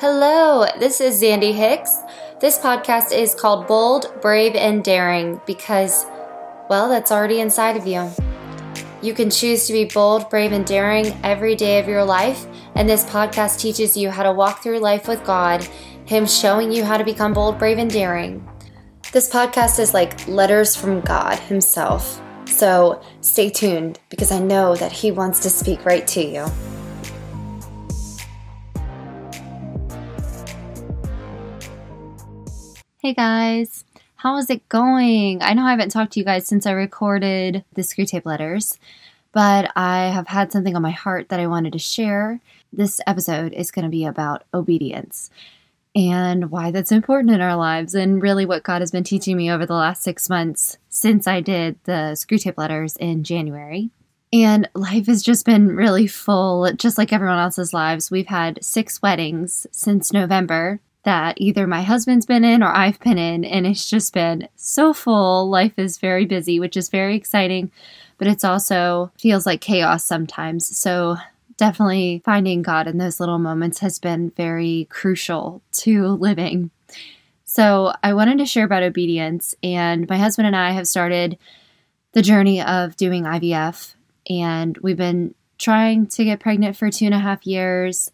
Hello, this is Zandi Hicks. This podcast is called Bold, Brave, and Daring because, well, that's already inside of you. You can choose to be bold, brave, and daring every day of your life, and this podcast teaches you how to walk through life with God, Him showing you how to become bold, brave, and daring. This podcast is like letters from God Himself, so stay tuned because I know that He wants to speak right to you. Hey guys, how is it going? I know I haven't talked to you guys since I recorded the Screw Tape Letters, but I have had something on my heart that I wanted to share. This episode is going to be about obedience and why that's important in our lives and really what God has been teaching me over the last 6 months since I did the Screw Tape Letters in January. And life has just been really full, just like everyone else's lives. We've had 6 weddings since November that either my husband's been in or I've been in, and it's just been so full. Life is very busy, which is very exciting, but it's also feels like chaos sometimes. So definitely finding God in those little moments has been very crucial to living. So I wanted to share about obedience, and my husband and I have started the journey of doing IVF, and we've been trying to get pregnant for 2.5 years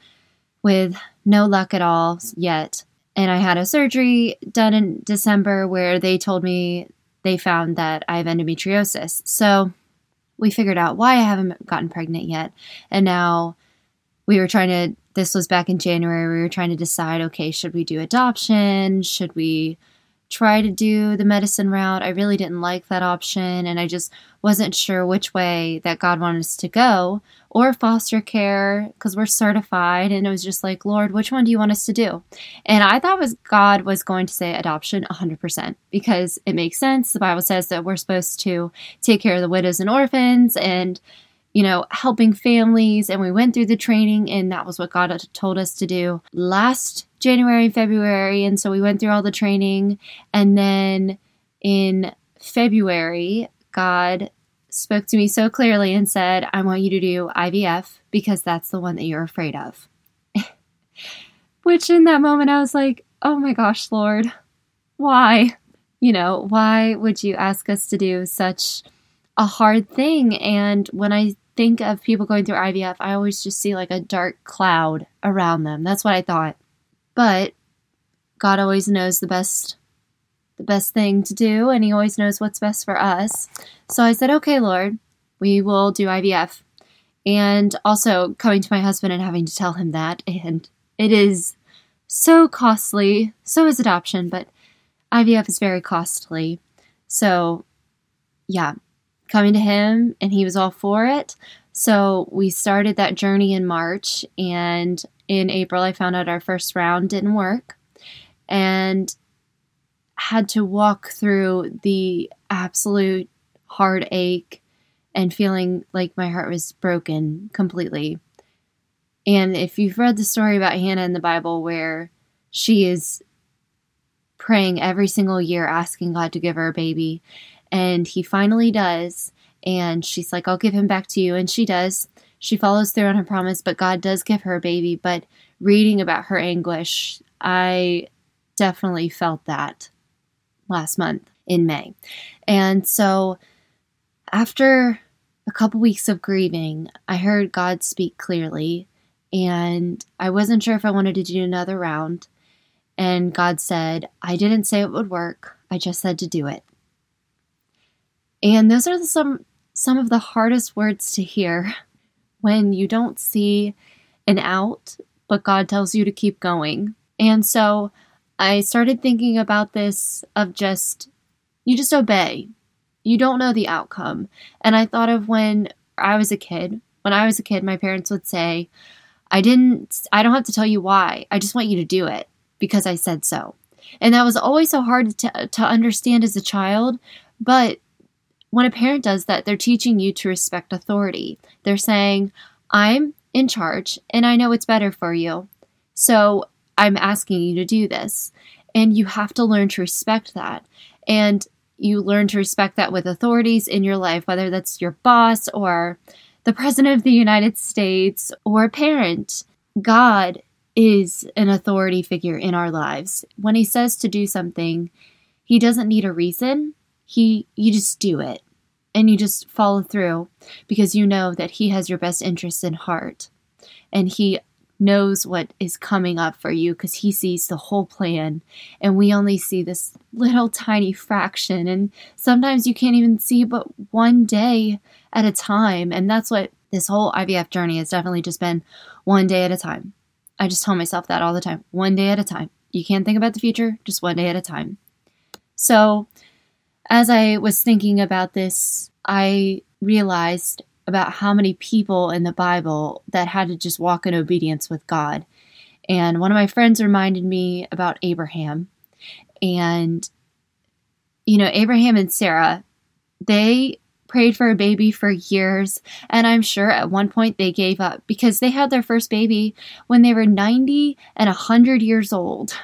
with no luck at all yet. And I had a surgery done in December where they told me they found that I have endometriosis. So we figured out why I haven't gotten pregnant yet. And now this was back in January, we were trying to decide, okay, should we do adoption? Should we try to do the medicine route? I really didn't like that option, and I just wasn't sure which way that God wanted us to go, or foster care, because we're certified, and it was just like, Lord, which one do you want us to do? And I thought God was going to say adoption 100%, because it makes sense. The Bible says that we're supposed to take care of the widows and orphans and, you know, helping families, and we went through the training, and that was what God had told us to do last January and February, and so we went through all the training, and then in February, God spoke to me so clearly and said, I want you to do IVF because that's the one that you're afraid of, which in that moment, I was like, oh my gosh, Lord, why? You know, why would you ask us to do such a hard thing? And when I think of people going through IVF, I always just see like a dark cloud around them. That's what I thought. But God always knows the best thing to do, and He always knows what's best for us. So I said, okay, Lord, we will do IVF. And also coming to my husband and having to tell him that, and it is so costly. So is adoption, but IVF is very costly. So yeah, coming to him, and he was all for it. So we started that journey in March, and in April, I found out our first round didn't work and had to walk through the absolute heartache and feeling like my heart was broken completely. And if you've read the story about Hannah in the Bible where she is praying every single year, asking God to give her a baby, and He finally does, and she's like, I'll give him back to you, and she does. She follows through on her promise, but God does give her a baby. But reading about her anguish, I definitely felt that last month in May. And so after a couple weeks of grieving, I heard God speak clearly, and I wasn't sure if I wanted to do another round. And God said, I didn't say it would work. I just said to do it. And those are some of the hardest words to hear. When you don't see an out, but God tells you to keep going. And so I started thinking about this of you just obey. You don't know the outcome. And I thought of when I was a kid, my parents would say, I don't have to tell you why. I just want you to do it because I said so. And that was always so hard to understand as a child, but when a parent does that, they're teaching you to respect authority. They're saying, I'm in charge and I know it's better for you, so I'm asking you to do this. And you have to learn to respect that. And you learn to respect that with authorities in your life, whether that's your boss or the President of the United States or a parent. God is an authority figure in our lives. When he says to do something, he doesn't need a reason. You just do it, and you just follow through because you know that he has your best interests in heart, and he knows what is coming up for you because he sees the whole plan, and we only see this little tiny fraction, and sometimes you can't even see but one day at a time. And that's what this whole IVF journey has definitely just been, one day at a time. I just tell myself that all the time, one day at a time. You can't think about the future, just one day at a time. So as I was thinking about this, I realized about how many people in the Bible that had to just walk in obedience with God. And one of my friends reminded me about Abraham. And, you know, Abraham and Sarah, they prayed for a baby for years. And I'm sure at one point they gave up because they had their first baby when they were 90 and 100 years old.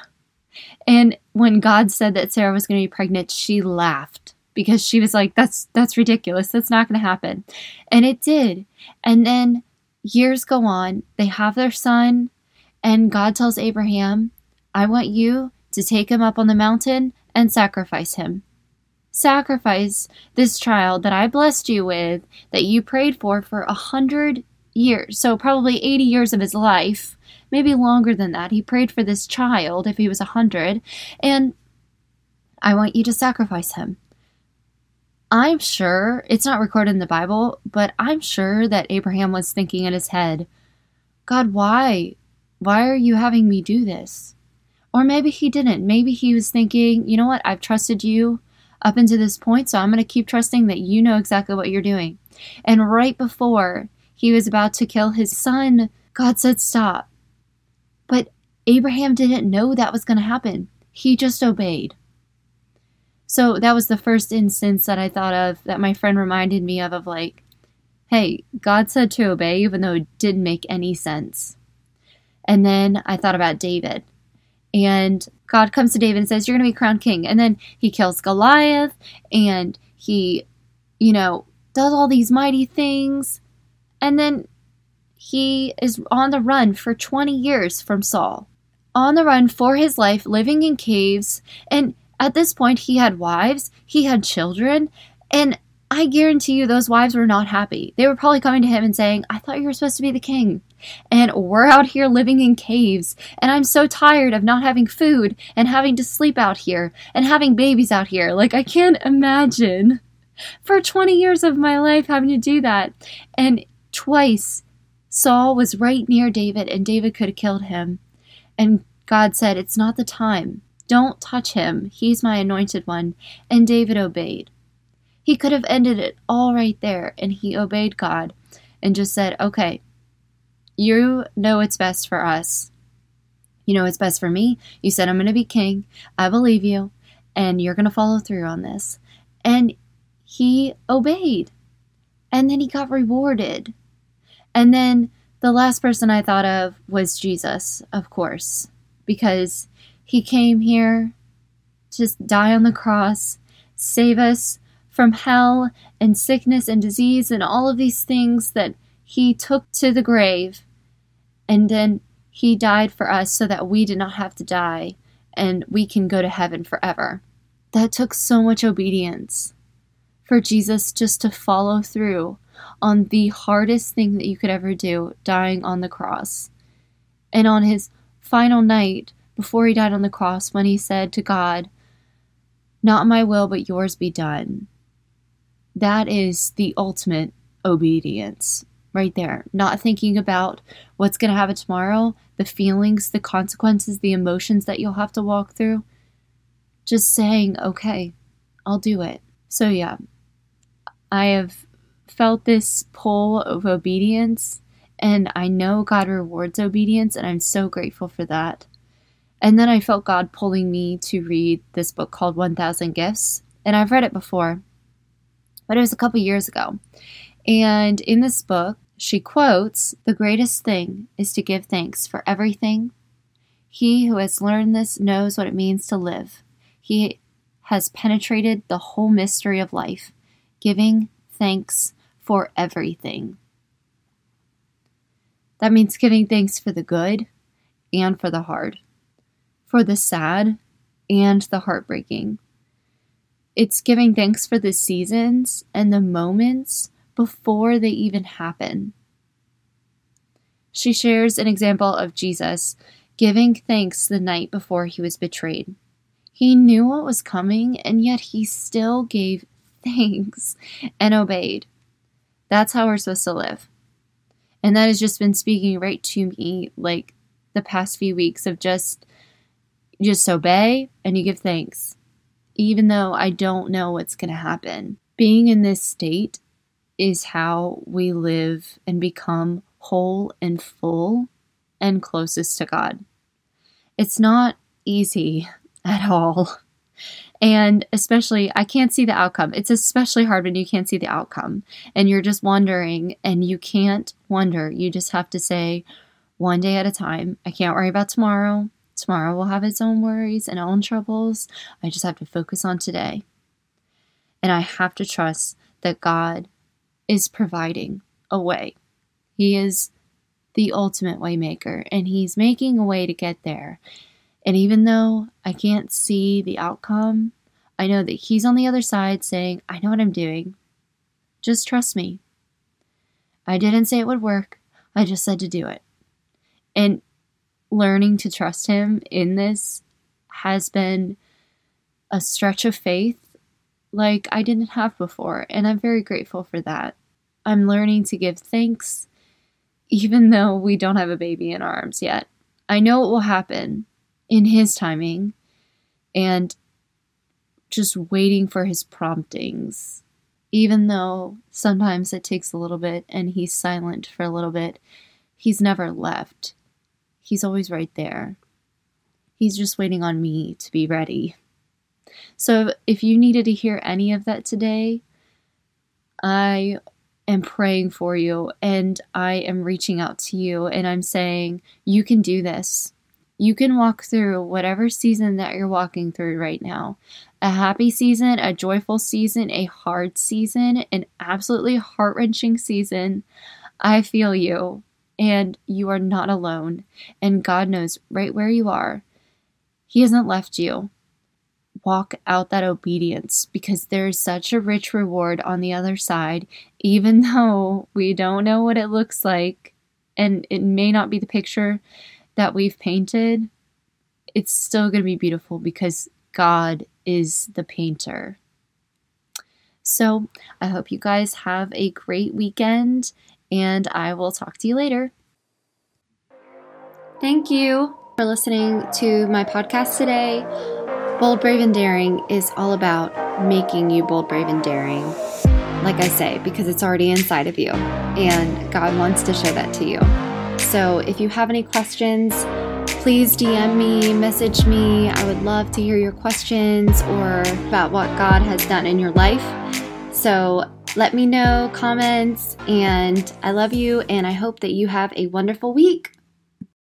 And when God said that Sarah was going to be pregnant, she laughed, because she was like, that's ridiculous. That's not going to happen. And it did. And then years go on. They have their son, and God tells Abraham, I want you to take him up on the mountain and sacrifice him. Sacrifice this child that I blessed you with, that you prayed for 100 years. So probably 80 years of his life, maybe longer than that. He prayed for this child if he was 100, and I want you to sacrifice him. I'm sure, it's not recorded in the Bible, but I'm sure that Abraham was thinking in his head, God, why? Why are you having me do this? Or maybe he didn't. Maybe he was thinking, you know what? I've trusted you up until this point, so I'm going to keep trusting that you know exactly what you're doing. And right before he was about to kill his son, God said, stop. But Abraham didn't know that was going to happen. He just obeyed. So that was the first instance that I thought of, that my friend reminded me of like, hey, God said to obey, even though it didn't make any sense. And then I thought about David. And God comes to David and says, you're going to be crowned king. And then he kills Goliath, and he, you know, does all these mighty things. And then he is on the run for 20 years from Saul. On the run for his life, living in caves, and at this point, he had wives, he had children, and I guarantee you those wives were not happy. They were probably coming to him and saying, I thought you were supposed to be the king, and we're out here living in caves, and I'm so tired of not having food and having to sleep out here and having babies out here. Like, I can't imagine for 20 years of my life having to do that. And twice, Saul was right near David, and David could have killed him. And God said, it's not the time. Don't touch him. He's my anointed one. And David obeyed. He could have ended it all right there. And he obeyed God and just said, okay, you know it's best for us. You know it's best for me. You said I'm going to be king. I believe you. And you're going to follow through on this. And he obeyed. And then he got rewarded. And then the last person I thought of was Jesus, of course, because he came here to die on the cross, save us from hell and sickness and disease and all of these things that he took to the grave. And then he died for us so that we did not have to die and we can go to heaven forever. That took so much obedience for Jesus just to follow through on the hardest thing that you could ever do, dying on the cross. And on his final night, before he died on the cross, when he said to God, not my will, but yours be done. That is the ultimate obedience right there. Not thinking about what's going to happen tomorrow, the feelings, the consequences, the emotions that you'll have to walk through. Just saying, okay, I'll do it. So yeah, I have felt this pull of obedience, and I know God rewards obedience, and I'm so grateful for that. And then I felt God pulling me to read this book called 1,000 Gifts. And I've read it before, but it was a couple years ago. And in this book, she quotes, the greatest thing is to give thanks for everything. He who has learned this knows what it means to live. He has penetrated the whole mystery of life, giving thanks for everything. That means giving thanks for the good. and for the hard, for the sad and the heartbreaking. It's giving thanks for the seasons and the moments before they even happen. She shares an example of Jesus giving thanks the night before he was betrayed. He knew what was coming, and yet he still gave thanks and obeyed. That's how we're supposed to live. And that has just been speaking right to me like the past few weeks of just obey and you give thanks, even though I don't know what's going to happen. Being in this state is how we live and become whole and full and closest to God. It's not easy at all. And especially, I can't see the outcome. It's especially hard when you can't see the outcome and you're just wondering, and you can't wonder. You just have to say one day at a time. I can't worry about tomorrow. Tomorrow will have its own worries and own troubles. I just have to focus on today. And I have to trust that God is providing a way. He is the ultimate way maker, and he's making a way to get there. And even though I can't see the outcome, I know that he's on the other side saying, I know what I'm doing. Just trust me. I didn't say it would work. I just said to do it. And learning to trust him in this has been a stretch of faith like I didn't have before. And I'm very grateful for that. I'm learning to give thanks even though we don't have a baby in our arms yet. I know it will happen in his timing, and just waiting for his promptings, even though sometimes it takes a little bit and he's silent for a little bit. He's never left. He's always right there. He's just waiting on me to be ready. So if you needed to hear any of that today, I am praying for you, and I am reaching out to you, and I'm saying you can do this. You can walk through whatever season that you're walking through right now. A happy season, a joyful season, a hard season, an absolutely heart-wrenching season. I feel you, and you are not alone. And God knows right where you are. He hasn't left you. Walk out that obedience, because there is such a rich reward on the other side, even though we don't know what it looks like, and it may not be the picture that we've painted. It's still going to be beautiful because God is the painter. So I hope you guys have a great weekend, and I will talk to you later. Thank you for listening to my podcast today. Bold, Brave, and Daring is all about making you bold, brave, and daring. Like I say, because it's already inside of you, and God wants to show that to you. So if you have any questions, please DM me, message me. I would love to hear your questions or about what God has done in your life. So let me know, comments, and I love you, and I hope that you have a wonderful week.